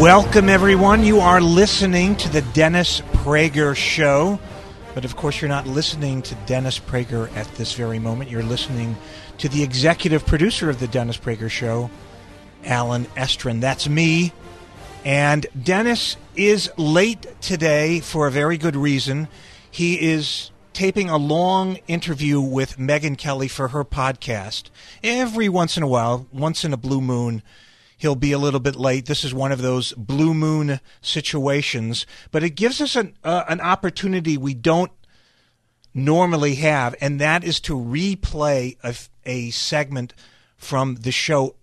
Welcome, everyone. You are listening to the Dennis Prager Show. But, of course, you're not listening to Dennis Prager at this very moment. You're listening to the executive producer of the Dennis Prager Show, Alan Estrin. That's me. And Dennis is late today for a very good reason. He is taping a long interview with Megyn Kelly for her podcast. Every once in a while, once in a blue moon, he'll be a little bit late. This is one of those blue moon situations, but it gives us an opportunity we don't normally have, and that is to replay a segment from the show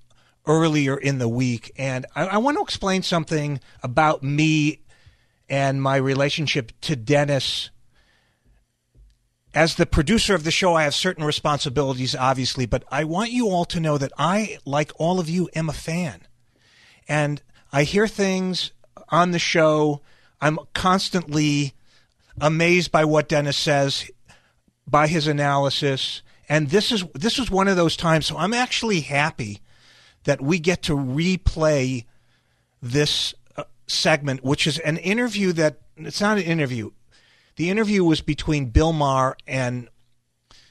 earlier in the week. And I want to explain something about me and my relationship to Dennis. As the producer of the show, I have certain responsibilities, obviously, but I want you all to know that I, like all of you, am a fan. And I hear things on the show. I'm constantly amazed by what Dennis says, by his analysis. And this was one of those times. So I'm actually happy that we get to replay this segment, which is an interview that – it's not an interview. The interview was between Bill Maher and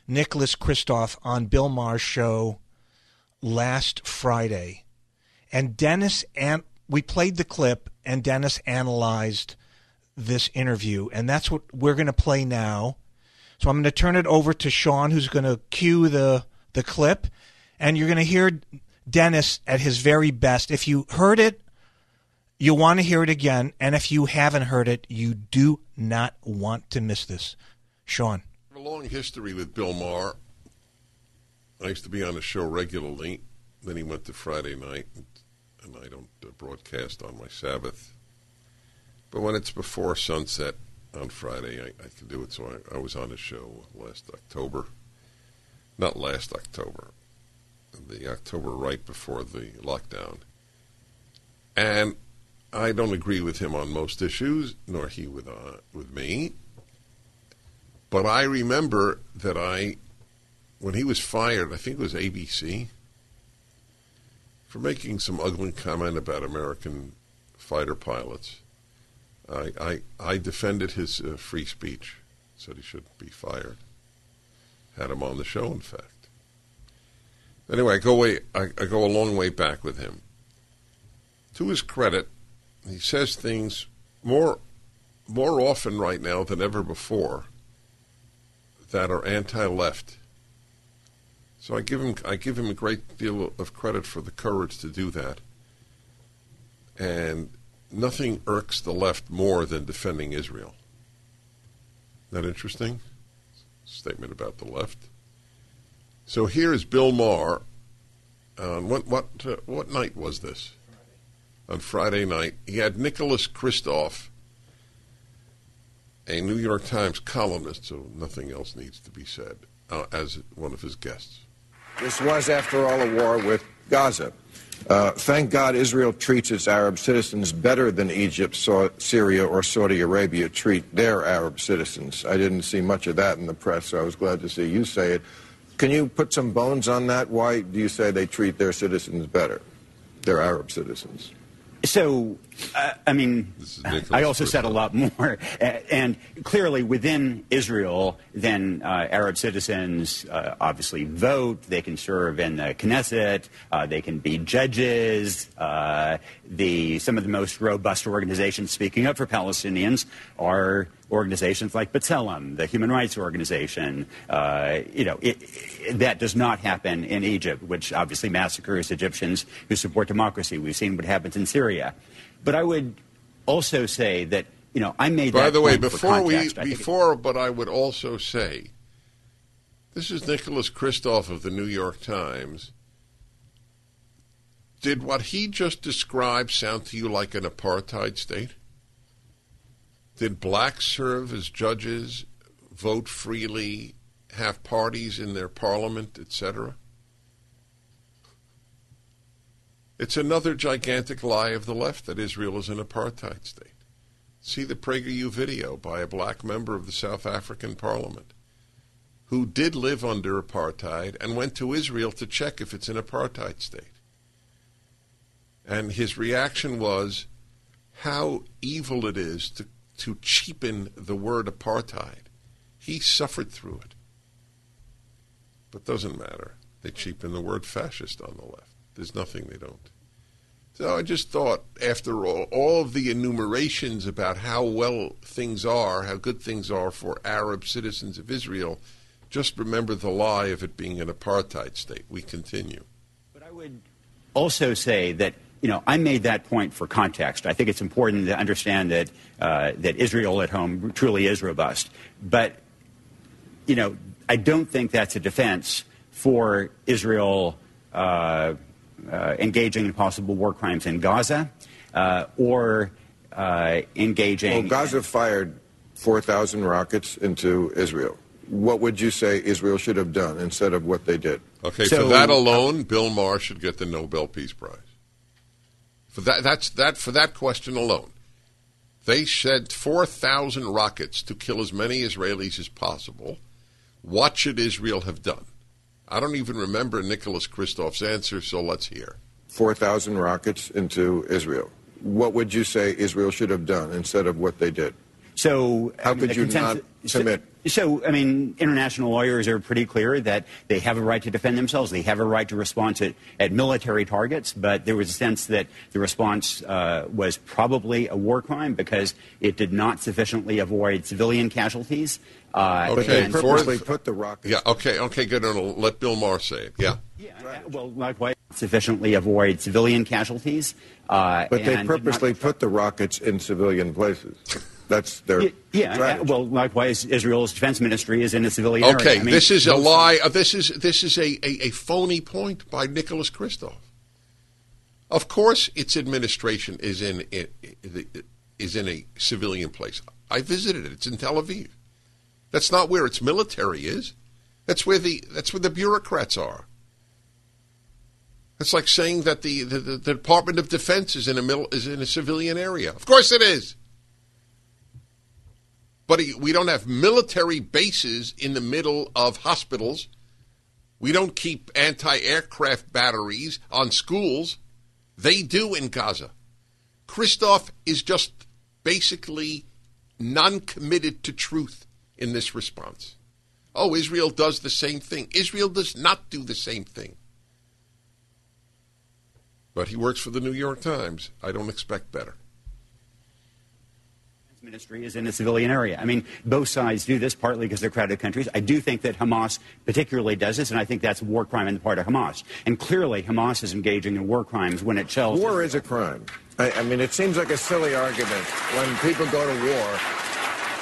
Nicholas Kristof on Bill Maher's show last Friday. And Dennis we played the clip, and Dennis analyzed this interview. And that's what we're going to play now. So I'm going to turn it over to Sean, who's going to cue the clip. And you're going to hear Dennis at his very best. If you heard it, you'll want to hear it again, and if you haven't heard it, you do not want to miss this. Sean. A long history with Bill Maher. I used to be on the show regularly. Then he went to Friday night, and I don't broadcast on my Sabbath. But when it's before sunset on Friday, I can do it. So I was on the show last October. Not last October. The October right before the lockdown. And I don't agree with him on most issues, nor he with me. But I remember that when he was fired, I think it was ABC, for making some ugly comment about American fighter pilots, I defended his free speech, said he shouldn't be fired. Had him on the show, in fact. Anyway, I go a long way back with him. To his credit, he says things more often right now than ever before that are anti-left. So I give him a great deal of credit for the courage to do that. And nothing irks the left more than defending Israel. Isn't that interesting? Statement about the left. So here is Bill Maher. What night was this? On Friday night, he had Nicholas Kristof, a New York Times columnist, so nothing else needs to be said, as one of his guests. This was, after all, a war with Gaza. Thank God Israel treats its Arab citizens better than Egypt, Syria, or Saudi Arabia treat their Arab citizens. I didn't see much of that in the press, so I was glad to see you say it. Can you put some bones on that? Why do you say they treat their citizens better, their Arab citizens? So, I also said a lot more, and clearly within Israel, then Arab citizens obviously vote, they can serve in the Knesset, they can be judges, some of the most robust organizations speaking up for Palestinians are organizations like B'Tselem, the human rights organization. That does not happen in Egypt, which obviously massacres Egyptians who support democracy. We've seen what happens in Syria. But I would also say that you know, I made that. By the way, but I would also say, this is Nicholas Kristof of the New York Times. Did what he just described sound to you like an apartheid state? Did blacks serve as judges, vote freely, have parties in their parliament, etc.? It's another gigantic lie of the left that Israel is an apartheid state. See the PragerU video by a black member of the South African parliament who did live under apartheid and went to Israel to check if it's an apartheid state. And his reaction was how evil it is to cheapen the word apartheid. He suffered through it. But doesn't matter. They cheapen the word fascist on the left. There's nothing they don't. So I just thought, after all of the enumerations about how well things are, how good things are for Arab citizens of Israel, just remember the lie of it being an apartheid state. We continue. But I would also say that, you know, I made that point for context. I think it's important to understand that that Israel at home truly is robust. But, you know, I don't think that's a defense for Israel engaging in possible war crimes in Gaza or engaging... Well, Gaza fired 4,000 rockets into Israel. What would you say Israel should have done instead of what they did? Okay, so, for that alone, Bill Maher should get the Nobel Peace Prize. For that question alone. They sent 4,000 rockets to kill as many Israelis as possible. What should Israel have done? I don't even remember Nicholas Kristof's answer, so let's hear. 4,000 rockets into Israel. What would you say Israel should have done instead of what they did? So how could you not commit? So, I mean, international lawyers are pretty clear that they have a right to defend themselves. They have a right to respond to at military targets. But there was a sense that the response was probably a war crime because it did not sufficiently avoid civilian casualties. Okay, purposely put the rockets. Yeah. Okay. Good. Let Bill Maher say it. Yeah. Yeah. Right. Well, likewise, sufficiently avoid civilian casualties. But they purposely put the rockets in civilian places. That's their strategy. Well, likewise, Israel's defense ministry is in a civilian area. Okay, this is a lie. This is a phony point by Nicholas Kristof. Of course, its administration is in a civilian place. I visited it. It's in Tel Aviv. That's not where its military is. That's where the bureaucrats are. That's like saying that the Department of Defense is in a civilian area. Of course, it is. But we don't have military bases in the middle of hospitals. We don't keep anti-aircraft batteries on schools. They do in Gaza. Kristof is just basically non-committed to truth in this response. Oh, Israel does the same thing. Israel does not do the same thing. But he works for the New York Times. I don't expect better. Ministry is in a civilian area. I mean, both sides do this partly because they're crowded countries. I do think that Hamas particularly does this, and I think that's a war crime on the part of Hamas. And clearly, Hamas is engaging in war crimes when it shells. War is a crime. I mean, it seems like a silly argument when people go to war.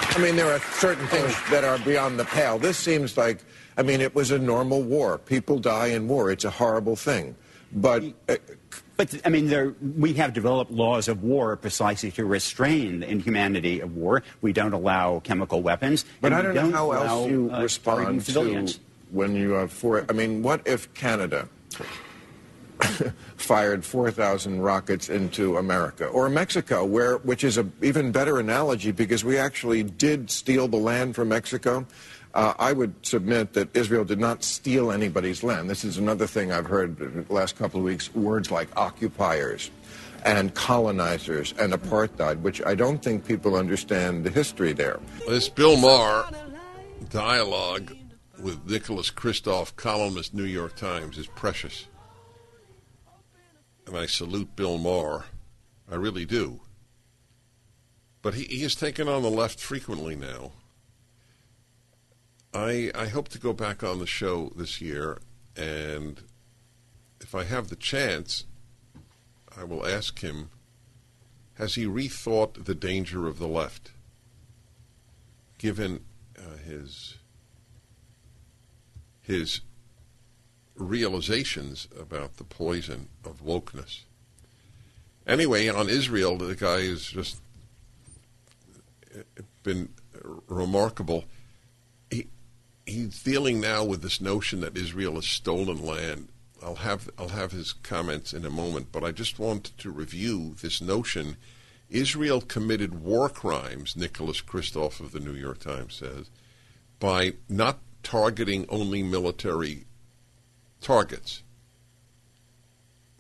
I mean, there are certain things that are beyond the pale. This seems like, I mean, it was a normal war. People die in war. It's a horrible thing. But I mean, we have developed laws of war precisely to restrain the inhumanity of war. We don't allow chemical weapons. But I don't know how else you respond to when you have I mean, what if Canada fired 4,000 rockets into America or Mexico, which is an even better analogy because we actually did steal the land from Mexico. I would submit that Israel did not steal anybody's land. This is another thing I've heard the last couple of weeks, words like occupiers and colonizers and apartheid, which I don't think people understand the history there. This Bill Maher dialogue with Nicholas Kristof, columnist, New York Times, is precious. And I salute Bill Maher. I really do. But he is taken on the left frequently now. I hope to go back on the show this year, and if I have the chance, I will ask him Has he rethought the danger of the left, given his realizations about the poison of wokeness? Anyway, on Israel, the guy has just been remarkable. He's dealing now with this notion that Israel is stolen land. I'll have his comments in a moment, but I just want to review this notion. Israel committed war crimes, Nicholas Kristof of the New York Times says, by not targeting only military targets.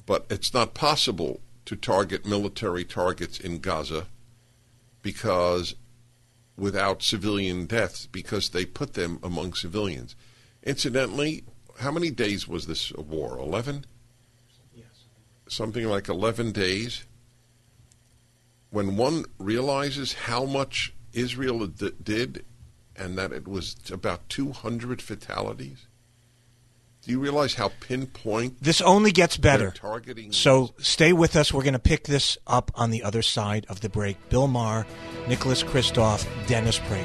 But it's not possible to target military targets in Gaza because without civilian deaths, because they put them among civilians. Incidentally, how many days was this war? 11? Yes. Something like 11 days. When one realizes how much Israel did and that it was about 200 fatalities, do you realize how pinpoint this only gets better? So stay with us. We're going to pick this up on the other side of the break. Bill Maher, Nicholas Kristof, Dennis Prager.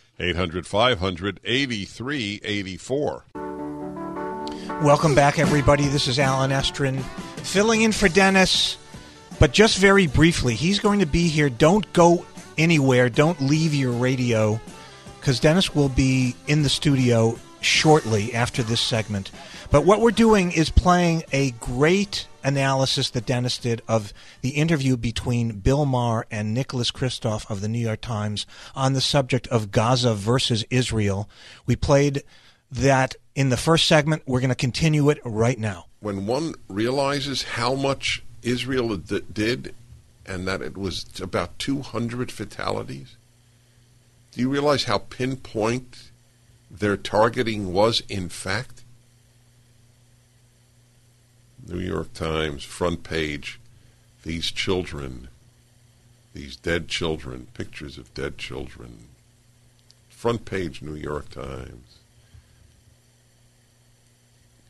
800-500-8384. Welcome back, everybody. This is Alan Estrin filling in for Dennis. But just very briefly, he's going to be here. Don't go anywhere. Don't leave your radio, because Dennis will be in the studio shortly after this segment. But what we're doing is playing a great analysis that Dennis did of the interview between Bill Maher and Nicholas Kristof of the New York Times on the subject of Gaza versus Israel. We played that in the first segment. We're going to continue it right now. When one realizes how much Israel did and that it was about 200 fatalities, do you realize how pinpoint their targeting was, in fact? New York Times, front page, these children, these dead children, pictures of dead children. Front page, New York Times.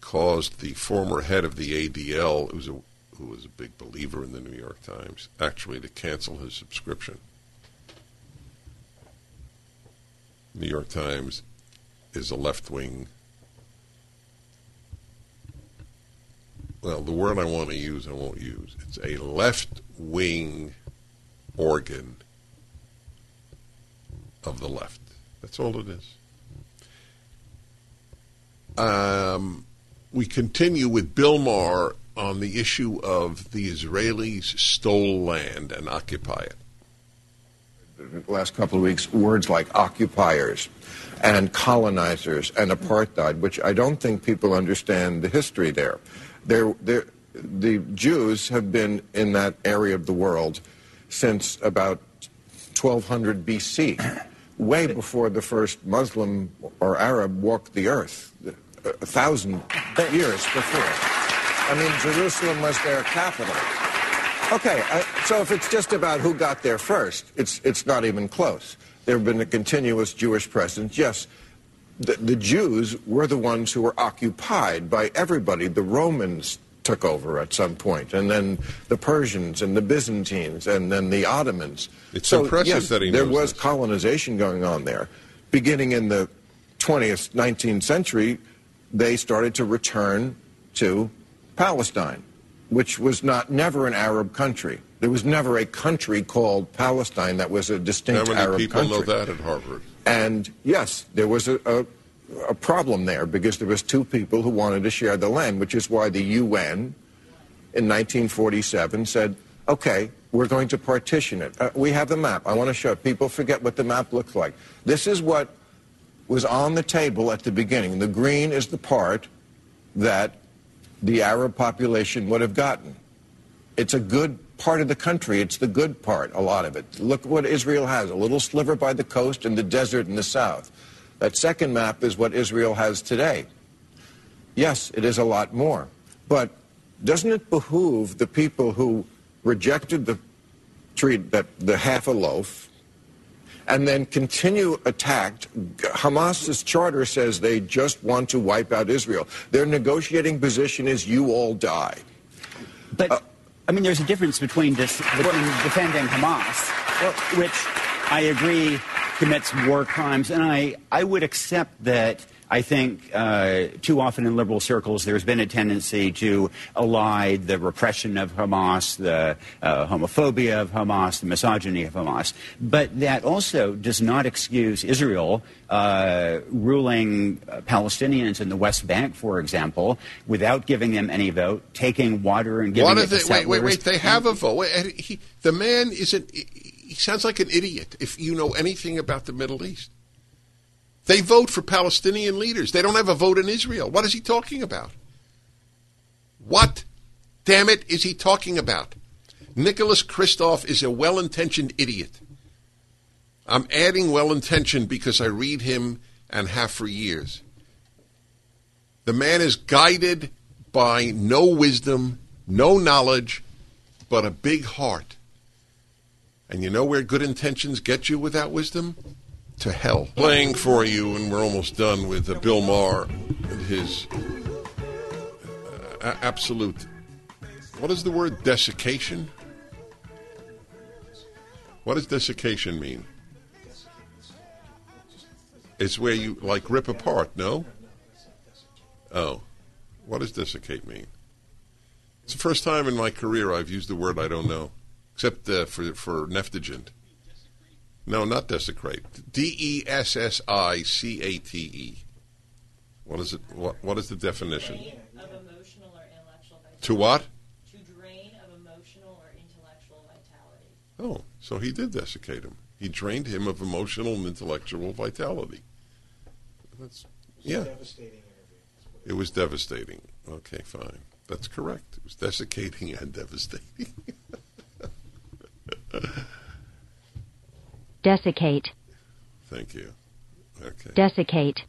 Caused the former head of the ADL, who was a big believer in the New York Times, actually to cancel his subscription. New York Times is a left-wing. Well, the word I want to use, I won't use. It's a left-wing organ of the left. That's all it is. We continue with Bill Maher on the issue of the Israelis stole land and occupy it. The last couple of weeks, words like occupiers and colonizers and apartheid, which I don't think people understand the history there. The Jews have been in that area of the world since about 1200 B.C., way before the first Muslim or Arab walked the earth, 1,000 years before. I mean, Jerusalem was their capital. Okay, so if it's just about who got there first, it's not even close. There have been a continuous Jewish presence. Yes, the Jews were the ones who were occupied by everybody. The Romans took over at some point, and then the Persians and the Byzantines, and then the Ottomans. It's so impressive that he knows there was this colonization going on there. Beginning in the 20th, 19th century, they started to return to Palestine, which was never an Arab country. There was never a country called Palestine that was a distinct Arab country. How many people know that at Harvard? And yes, there was a problem there because there was two people who wanted to share the land, which is why the UN in 1947 said, okay, we're going to partition it. We have the map. I want to show it. People forget what the map looks like. This is what was on the table at the beginning. The green is the part that the Arab population would have gotten. It's a good part of the country. It's the good part, a lot of it. Look what Israel has, a little sliver by the coast and the desert in the south. That second map is what Israel has today. Yes, it is a lot more. But doesn't it behoove the people who rejected the treat that the half a loaf and then continue attacked? Hamas's charter says they just want to wipe out Israel. Their negotiating position is you all die. But I mean, there's a difference between defending Hamas, which I agree commits war crimes, and I would accept that. I think too often in liberal circles there's been a tendency to ally the repression of Hamas, the homophobia of Hamas, the misogyny of Hamas. But that also does not excuse Israel ruling Palestinians in the West Bank, for example, without giving them any vote, taking water and giving it to settlers. Wait, they have a vote. The man isn't, he sounds like an idiot if you know anything about the Middle East. They vote for Palestinian leaders. They don't have a vote in Israel. What is he talking about? What, damn it, is he talking about? Nicholas Kristof is a well-intentioned idiot. I'm adding well-intentioned because I read him and have for years. The man is guided by no wisdom, no knowledge, but a big heart. And you know where good intentions get you without wisdom? To hell. Playing for you, and we're almost done with Bill Maher and his absolute, what is the word, desiccation? What does desiccation mean? It's where you, like, rip apart, no? Oh. What does desiccate mean? It's the first time in my career I've used the word I don't know, except for Neftigent. No, not desecrate. D-E-S-S-I-C-A-T-E. What is it? What is the definition? To drain of emotional or intellectual vitality. To what? To drain of emotional or intellectual vitality. Oh, so he did desiccate him. He drained him of emotional and intellectual vitality. That's, yeah. It was a devastating interview. It was devastating. Okay, fine. That's correct. It was desiccating and devastating. Desiccate. Thank you. Okay. Desiccate.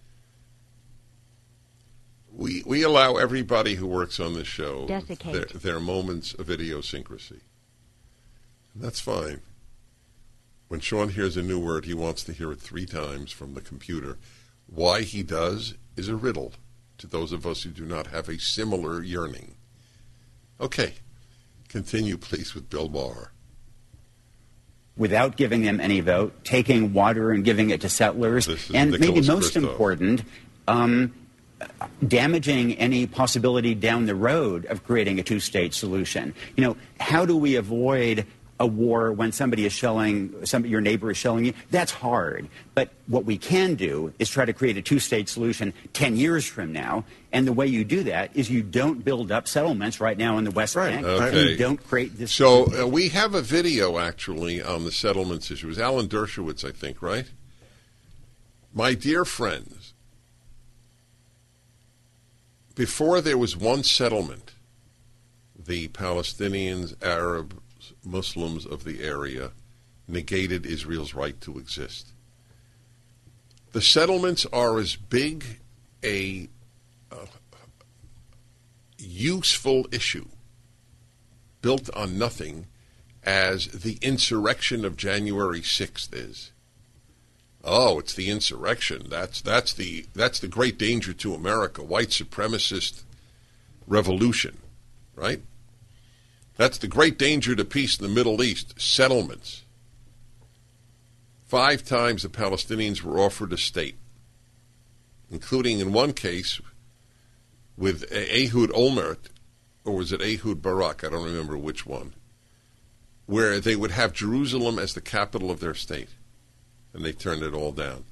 We allow everybody who works on this show their moments of idiosyncrasy. And that's fine. When Sean hears a new word, he wants to hear it 3 times from the computer. Why he does is a riddle to those of us who do not have a similar yearning. Okay. Continue, please, with Bill Maher. Without giving them any vote, taking water and giving it to settlers, and Nicholas maybe most Kristof. Important, damaging any possibility down the road of creating a two-state solution. You know, how do we avoid a war when somebody is shelling, your neighbor is shelling you? That's hard. But what we can do is try to create a two-state solution 10 years from now. And the way you do that is you don't build up settlements right now in the West Bank. Okay. And you don't create this. So we have a video, actually, on the settlements issue. It was Alan Dershowitz, I think, right? My dear friends, before there was one settlement, the Palestinians, Arab, Muslims of the area negated Israel's right to exist. The settlements are as big a useful issue built on nothing as the insurrection of January 6th is. Oh, it's the insurrection. That's the great danger to America, white supremacist revolution, right? That's the great danger to peace in the Middle East, settlements. 5 times the Palestinians were offered a state, including in one case with Ehud Olmert, or was it Ehud Barak? I don't remember which one. where they would have Jerusalem as the capital of their state. And they turned it all down.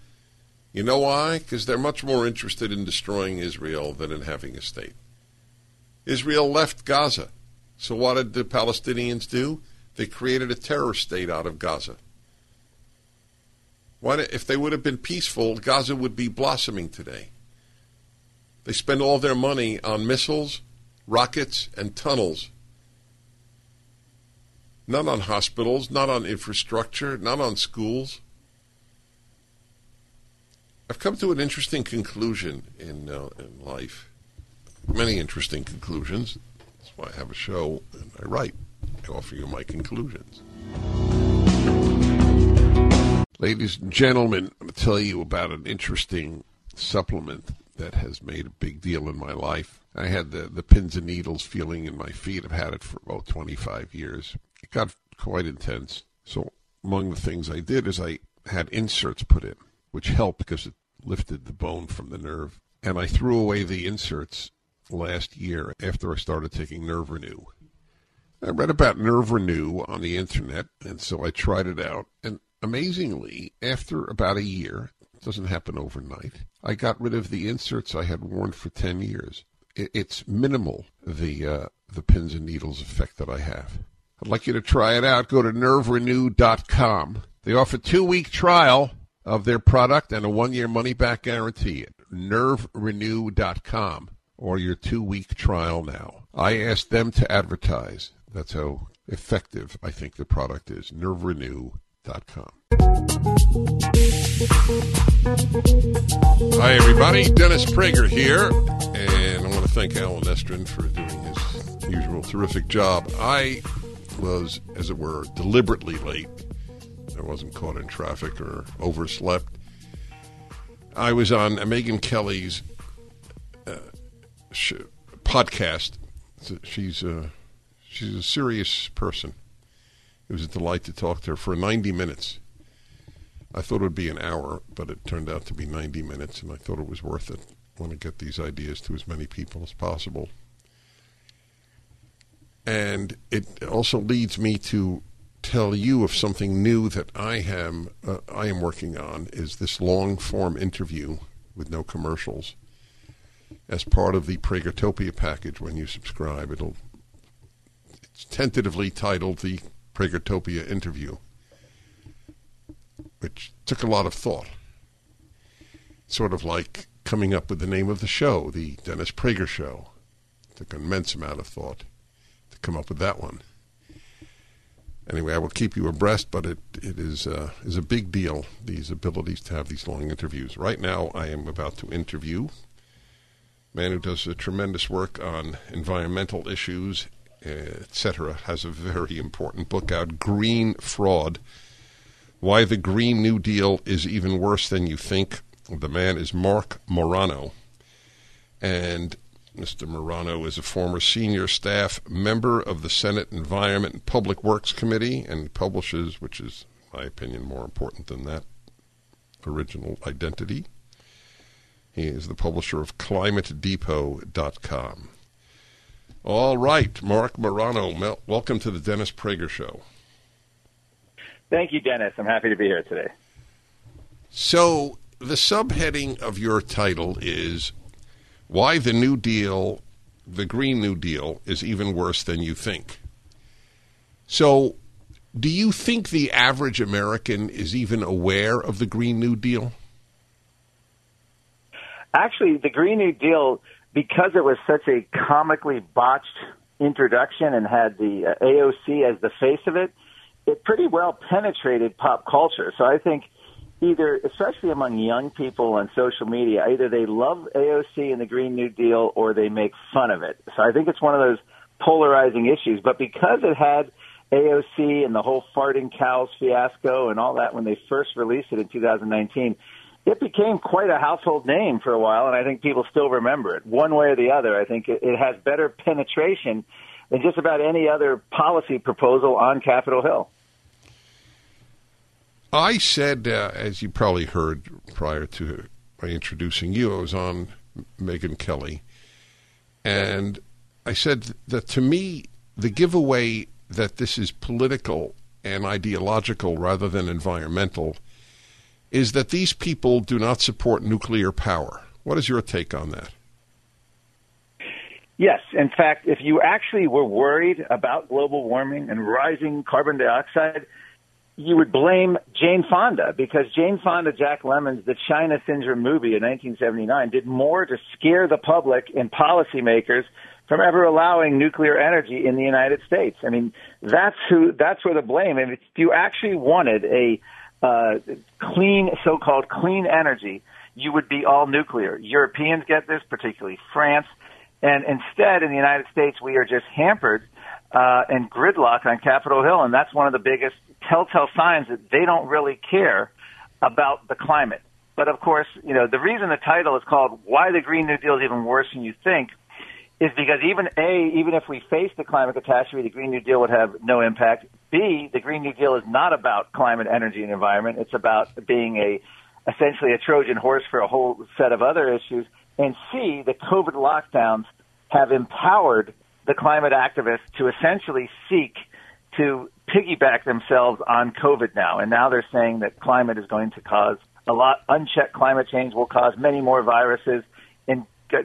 You know why? Because they're much more interested in destroying Israel than in having a state. Israel left Gaza. So what did the Palestinians do? They created a terror state out of Gaza. If they would have been peaceful, Gaza would be blossoming today. They spend all their money on missiles, rockets, and tunnels. Not on hospitals, not on infrastructure, not on schools. I've come to an interesting conclusion in life. Many interesting conclusions. That's why I have a show and I write. I offer you my conclusions. Ladies and gentlemen, I'm going to tell you about an interesting supplement that has made a big deal in my life. I had the pins and needles feeling in my feet. I've had it for about 25 years. It got quite intense. So among the things I did is I had inserts put in, which helped because it lifted the bone from the nerve. And I threw away the inserts last year after I started taking Nerve Renew. I read about Nerve Renew on the internet, and so I tried it out. And amazingly, after about a year, it doesn't happen overnight, I got rid of the inserts I had worn for 10 years. It's minimal, the pins and needles effect that I have. I'd like you to try it out. Go to NerveRenew.com. They offer a 2-week trial of their product and a 1-year money-back guarantee at NerveRenew.com or your 2-week trial now. I asked them to advertise. That's how effective I think the product is. NerveRenew.com. Hi, everybody. Dennis Prager here. And I want to thank Alan Estrin for doing his usual terrific job. I was, as it were, deliberately late. I wasn't caught in traffic or overslept. I was on Megyn Kelly's podcast. She's a serious person. It was a delight to talk to her for 90 minutes. I thought it would be an hour, but it turned out to be 90 minutes, and I thought it was worth it. I want to get these ideas to as many people as possible. And it also leads me to tell you of something new that I am working on, is this long-form interview with no commercials as part of the PragerTopia package when you subscribe. It's tentatively titled the PragerTopia interview, which took a lot of thought. Sort of like coming up with the name of the show, The Dennis Prager Show. It took an immense amount of thought to come up with that one. Anyway, I will keep you abreast, but it is a big deal, these abilities to have these long interviews. Right now, I am about to interview a man who does a tremendous work on environmental issues, etc., has a very important book out, Green Fraud, Why the Green New Deal is Even Worse Than You Think. The man is Mark Morano, and Mr. Morano is a former senior staff member of the Senate Environment and Public Works Committee, and publishes, which is, in my opinion, more important than that original identity. He is the publisher of ClimateDepot.com. All right, Mark Morano, welcome to the Dennis Prager Show. Thank you, Dennis. I'm happy to be here today. So the subheading of your title is Why the New Deal, the Green New Deal, is Even Worse Than You Think. So, do you think the average American is even aware of the Green New Deal? Actually, the Green New Deal, because it was such a comically botched introduction and had the AOC as the face of it, it pretty well penetrated pop culture. So I think either, especially among young people on social media, either they love AOC and the Green New Deal or they make fun of it. So I think it's one of those polarizing issues. But because it had AOC and the whole farting cows fiasco and all that when they first released it in 2019, it became quite a household name for a while, and I think people still remember it. One way or the other, I think it has better penetration than just about any other policy proposal on Capitol Hill. I said, as you probably heard prior to my introducing you, I was on Megyn Kelly, and I said that to me, the giveaway that this is political and ideological rather than environmental is that these people do not support nuclear power. What is your take on that? Yes. In fact, if you actually were worried about global warming and rising carbon dioxide, you would blame Jane Fonda, because Jane Fonda, Jack Lemmon's The China Syndrome movie in 1979 did more to scare the public and policymakers from ever allowing nuclear energy in the United States. I mean, that's where the blame. I mean, if you actually wanted a clean, so-called clean energy, you would be all nuclear. Europeans get this, particularly France. And instead, in the United States, we are just hampered and gridlocked on Capitol Hill. And that's one of the biggest telltale signs that they don't really care about the climate. But, of course, you know, the reason the title is called Why the Green New Deal is Even Worse Than You Think is because even if we face the climate catastrophe, the Green New Deal would have no impact. B, the Green New Deal is not about climate, energy, and environment. It's about being essentially a Trojan horse for a whole set of other issues. And C, the COVID lockdowns have empowered the climate activists to essentially seek to piggyback themselves on COVID now. And now they're saying that climate is going to cause a lot. Unchecked climate change will cause many more viruses.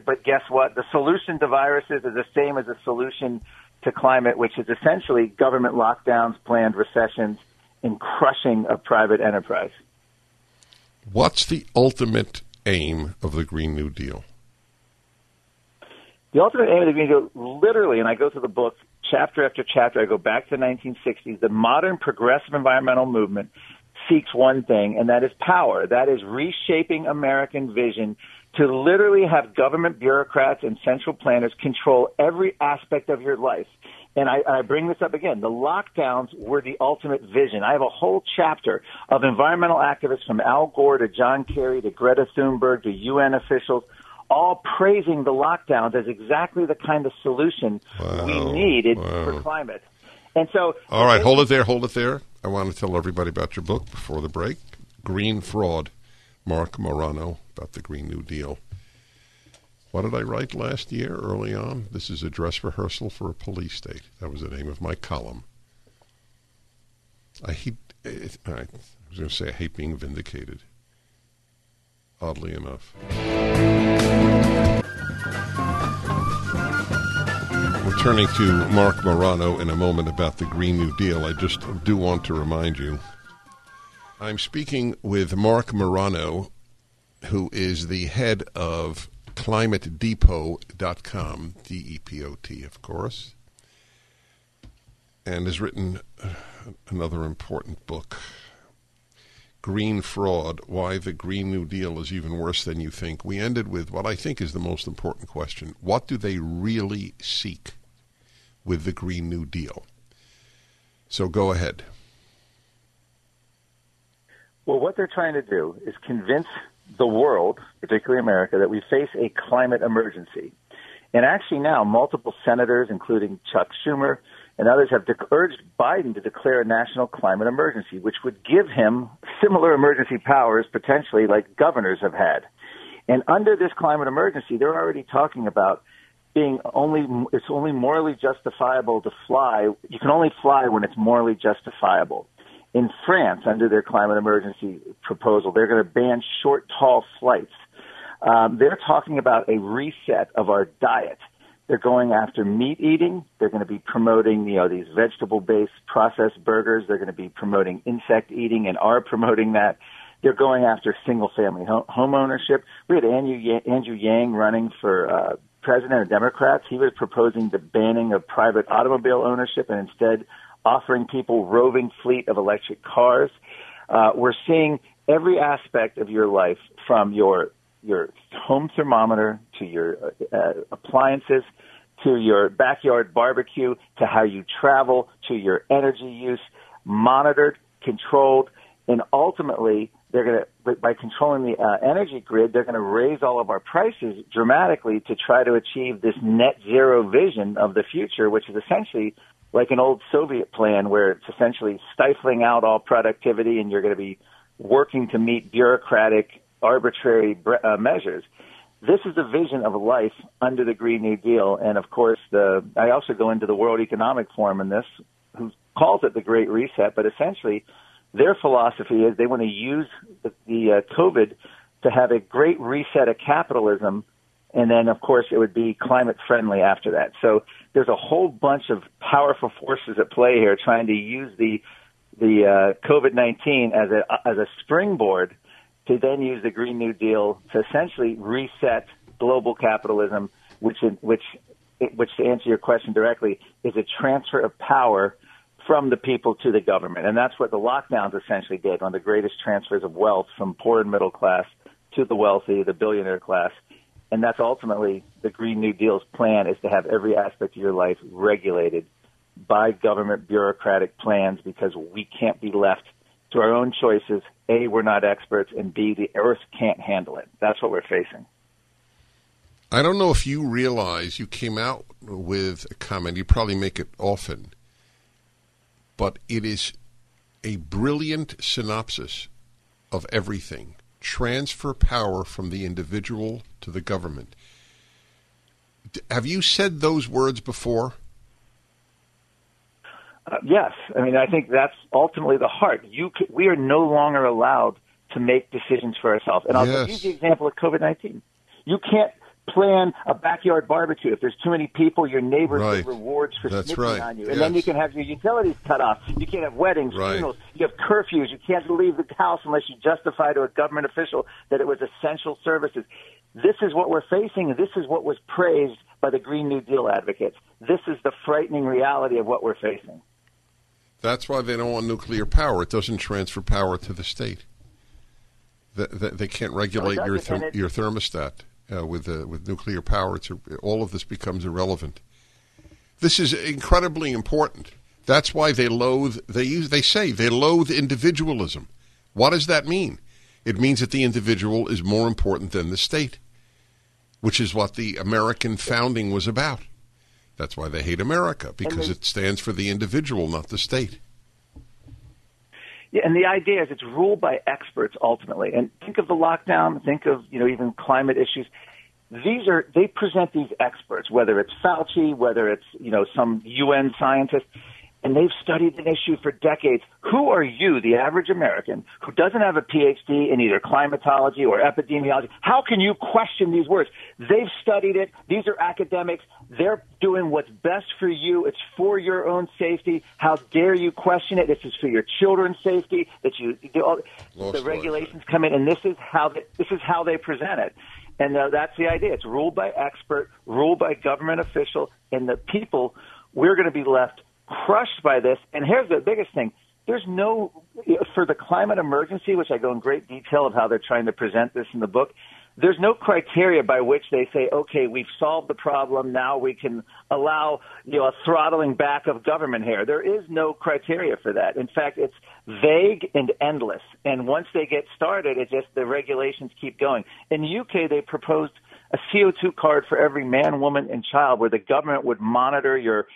But guess what? The solution to viruses is the same as the solution to climate, which is essentially government lockdowns, planned recessions, and crushing of private enterprise. What's the ultimate aim of the Green New Deal? The ultimate aim of the Green New Deal, literally, and I go through the book chapter after chapter, I go back to the 1960s, the modern progressive environmental movement seeks one thing, and that is power. That is reshaping American vision to literally have government bureaucrats and central planners control every aspect of your life. And I bring this up again. The lockdowns were the ultimate vision. I have a whole chapter of environmental activists from Al Gore to John Kerry to Greta Thunberg to UN officials, all praising the lockdowns as exactly the kind of solution we needed for climate. And so, all right, hold it there. I want to tell everybody about your book before the break, Green Fraud, Mark Morano, about the Green New Deal. What did I write last year early on? This is a dress rehearsal for a police state. That was the name of my column. I hate being vindicated, oddly enough. We're turning to Mark Morano in a moment about the Green New Deal. I just do want to remind you, I'm speaking with Mark Morano, who is the head of ClimateDepot.com, DEPOT, of course, and has written another important book, Green Fraud, Why the Green New Deal is Even Worse Than You Think. We ended with what I think is the most important question. What do they really seek with the Green New Deal? So go ahead. Well, what they're trying to do is convince the world, particularly America, that we face a climate emergency. And actually now multiple senators, including Chuck Schumer and others, have urged Biden to declare a national climate emergency, which would give him similar emergency powers, potentially, like governors have had. And under this climate emergency, they're already talking about it's only morally justifiable to fly. You can only fly when it's morally justifiable. In France, under their climate emergency proposal, they're going to ban short-haul flights. They're talking about a reset of our diet. They're going after meat eating. They're going to be promoting, these vegetable-based processed burgers. They're going to be promoting insect eating and are promoting that. They're going after single-family home ownership. We had Andrew Yang running for president of Democrats. He was proposing the banning of private automobile ownership and instead offering people roving fleet of electric cars. We're seeing every aspect of your life, from your home thermometer to your appliances to your backyard barbecue to how you travel to your energy use, monitored, controlled, and ultimately by controlling the energy grid, they're going to raise all of our prices dramatically to try to achieve this net zero vision of the future, which is essentially like an old Soviet plan where it's essentially stifling out all productivity and you're going to be working to meet bureaucratic, arbitrary measures. This is the vision of life under the Green New Deal. And, of course, I also go into the World Economic Forum in this, who calls it the Great Reset, but essentially their philosophy is they want to use the COVID to have a great reset of capitalism, and then, of course, it would be climate friendly after that. So there's a whole bunch of powerful forces at play here trying to use the COVID-19 as a springboard to then use the Green New Deal to essentially reset global capitalism, which to answer your question directly, is a transfer of power from the people to the government. And that's what the lockdowns essentially did, one of the greatest transfers of wealth from poor and middle class to the wealthy, the billionaire class. And that's ultimately the Green New Deal's plan, is to have every aspect of your life regulated by government bureaucratic plans, because we can't be left to our own choices. A, we're not experts, and B, the earth can't handle it. That's what we're facing. I don't know if you realize you came out with a comment, you probably make it often, but it is a brilliant synopsis of everything. Transfer power from the individual to the government. Have you said those words before? Yes. I mean, I think that's ultimately the heart. We are no longer allowed to make decisions for ourselves. And I'll use the example of COVID-19. You can't plan a backyard barbecue. If there's too many people, your neighbors get rewards for snitching on you. And then you can have your utilities cut off. You can't have weddings, funerals. You have curfews. You can't leave the house unless you justify to a government official that it was essential services. This is what we're facing. This is what was praised by the Green New Deal advocates. This is the frightening reality of what we're facing. That's why they don't want nuclear power. It doesn't transfer power to the state. They can't regulate your thermostat. With nuclear power, all of this becomes irrelevant. This is incredibly important. That's why they loathe. They say they loathe individualism. What does that mean? It means that the individual is more important than the state, which is what the American founding was about. That's why they hate America, because it stands for the individual, not the state. Yeah, and the idea is it's ruled by experts ultimately. And think of the lockdown, think of, even climate issues. They present these experts, whether it's Fauci, whether it's, some UN scientist, and they've studied an issue for decades. Who are you, the average American, who doesn't have a PhD in either climatology or epidemiology? How can you question these words? They've studied it. These are academics. They're doing what's best for you. It's for your own safety. How dare you question it? This is for your children's safety. The regulations come in, and this is how they present it. And that's the idea. It's ruled by expert, ruled by government official, and the people, we're going to be left crushed by this. And here's the biggest thing. There's for the climate emergency, which I go in great detail of how they're trying to present this in the book, there's no criteria by which they say, okay, we've solved the problem. Now we can allow, a throttling back of government here. There is no criteria for that. In fact, it's vague and endless. And once they get started, it's just the regulations keep going. In the UK, they proposed a CO2 card for every man, woman, and child, where the government would monitor your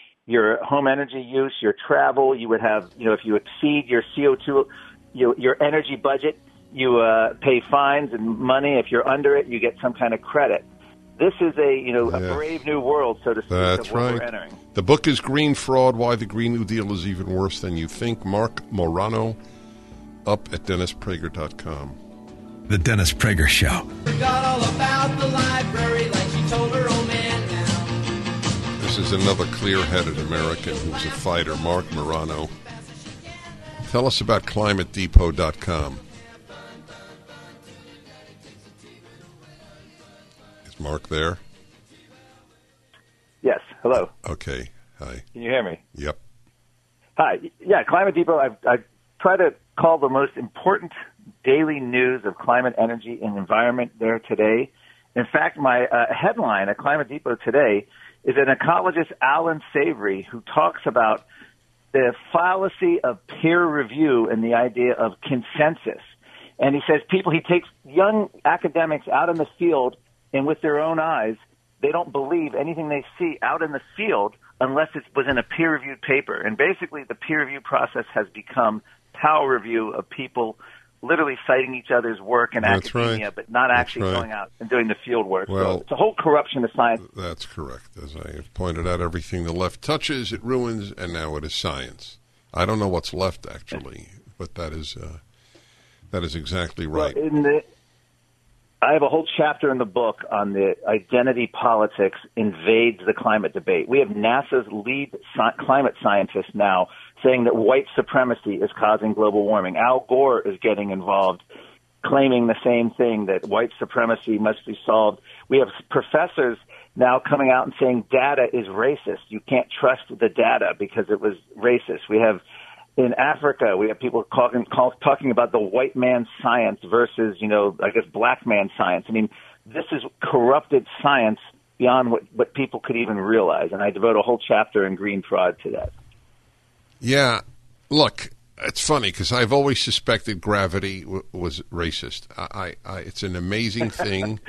home energy use, your travel. You would have, if you exceed your CO2, your energy budget, you pay fines and money. If you're under it, you get some kind of credit. This is a brave new world, so to speak, of what we're entering. The book is Green Fraud, Why the Green New Deal is Even Worse Than You Think. Mark Morano, up at DennisPrager.com. The Dennis Prager Show. Forgot all about the library like she told her old man. This is another clear-headed American who's a fighter, Mark Morano. Tell us about ClimateDepot.com. Is Mark there? Yes. Hello. Okay. Hi. Can you hear me? Yep. Hi. Yeah, Climate Depot. I try to call the most important daily news of climate, energy, and environment there today. In fact, my headline at Climate Depot today is an ecologist, Alan Savory, who talks about the fallacy of peer review and the idea of consensus. And he says he takes young academics out in the field, and with their own eyes, they don't believe anything they see out in the field unless it was in a peer-reviewed paper. And basically, the peer review process has become power review of people literally citing each other's work in academia, right, but not actually going out and doing the field work. Well, so it's a whole corruption of science. That's correct. As I have pointed out, everything the left touches, it ruins, and now it is science. I don't know what's left, actually, but that is exactly right. Well, I have a whole chapter in the book on the identity politics invades the climate debate. We have NASA's lead climate scientist now saying that white supremacy is causing global warming. Al Gore is getting involved, claiming the same thing, that white supremacy must be solved. We have professors now coming out and saying data is racist. You can't trust the data because it was racist. We have in Africa, we have people talking about the white man's science versus, black man's science. I mean, this is corrupted science beyond what people could even realize. And I devote a whole chapter in Green Fraud to that. Yeah. Look, it's funny because I've always suspected gravity was racist. It's an amazing thing.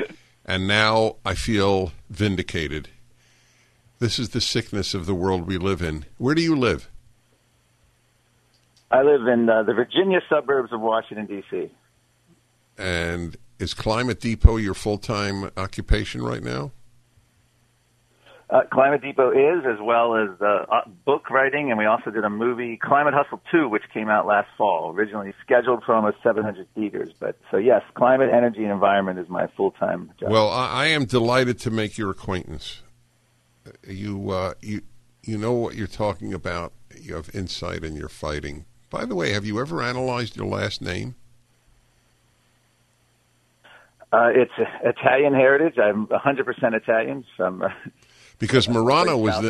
And now I feel vindicated. This is the sickness of the world we live in. Where do you live? I live in the Virginia suburbs of Washington, D.C. And is Climate Depot your full-time occupation right now? Climate Depot is, as well as book writing, and we also did a movie, Climate Hustle 2, which came out last fall, originally scheduled for almost 700 theaters. So, yes, climate, energy, and environment is my full-time job. Well, I am delighted to make your acquaintance. You know what you're talking about. You have insight and you're fighting. By the way, have you ever analyzed your last name? It's Italian heritage. I'm 100% Italian. Because Morano was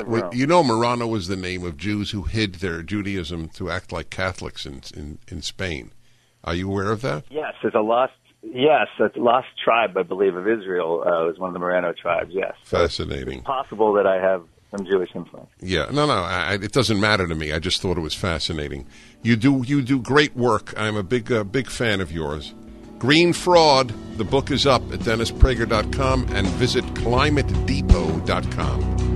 Morano was the name of Jews who hid their Judaism to act like Catholics in Spain. Are you aware of that? Yes, it's a lost tribe, I believe, of Israel. It was one of the Morano tribes. Yes, fascinating. It's possible that I have some Jewish influence. Yeah, it doesn't matter to me. I just thought it was fascinating. You do great work. I'm a big fan of yours. Green Fraud, the book is up at DennisPrager.com and visit ClimateDepot.com.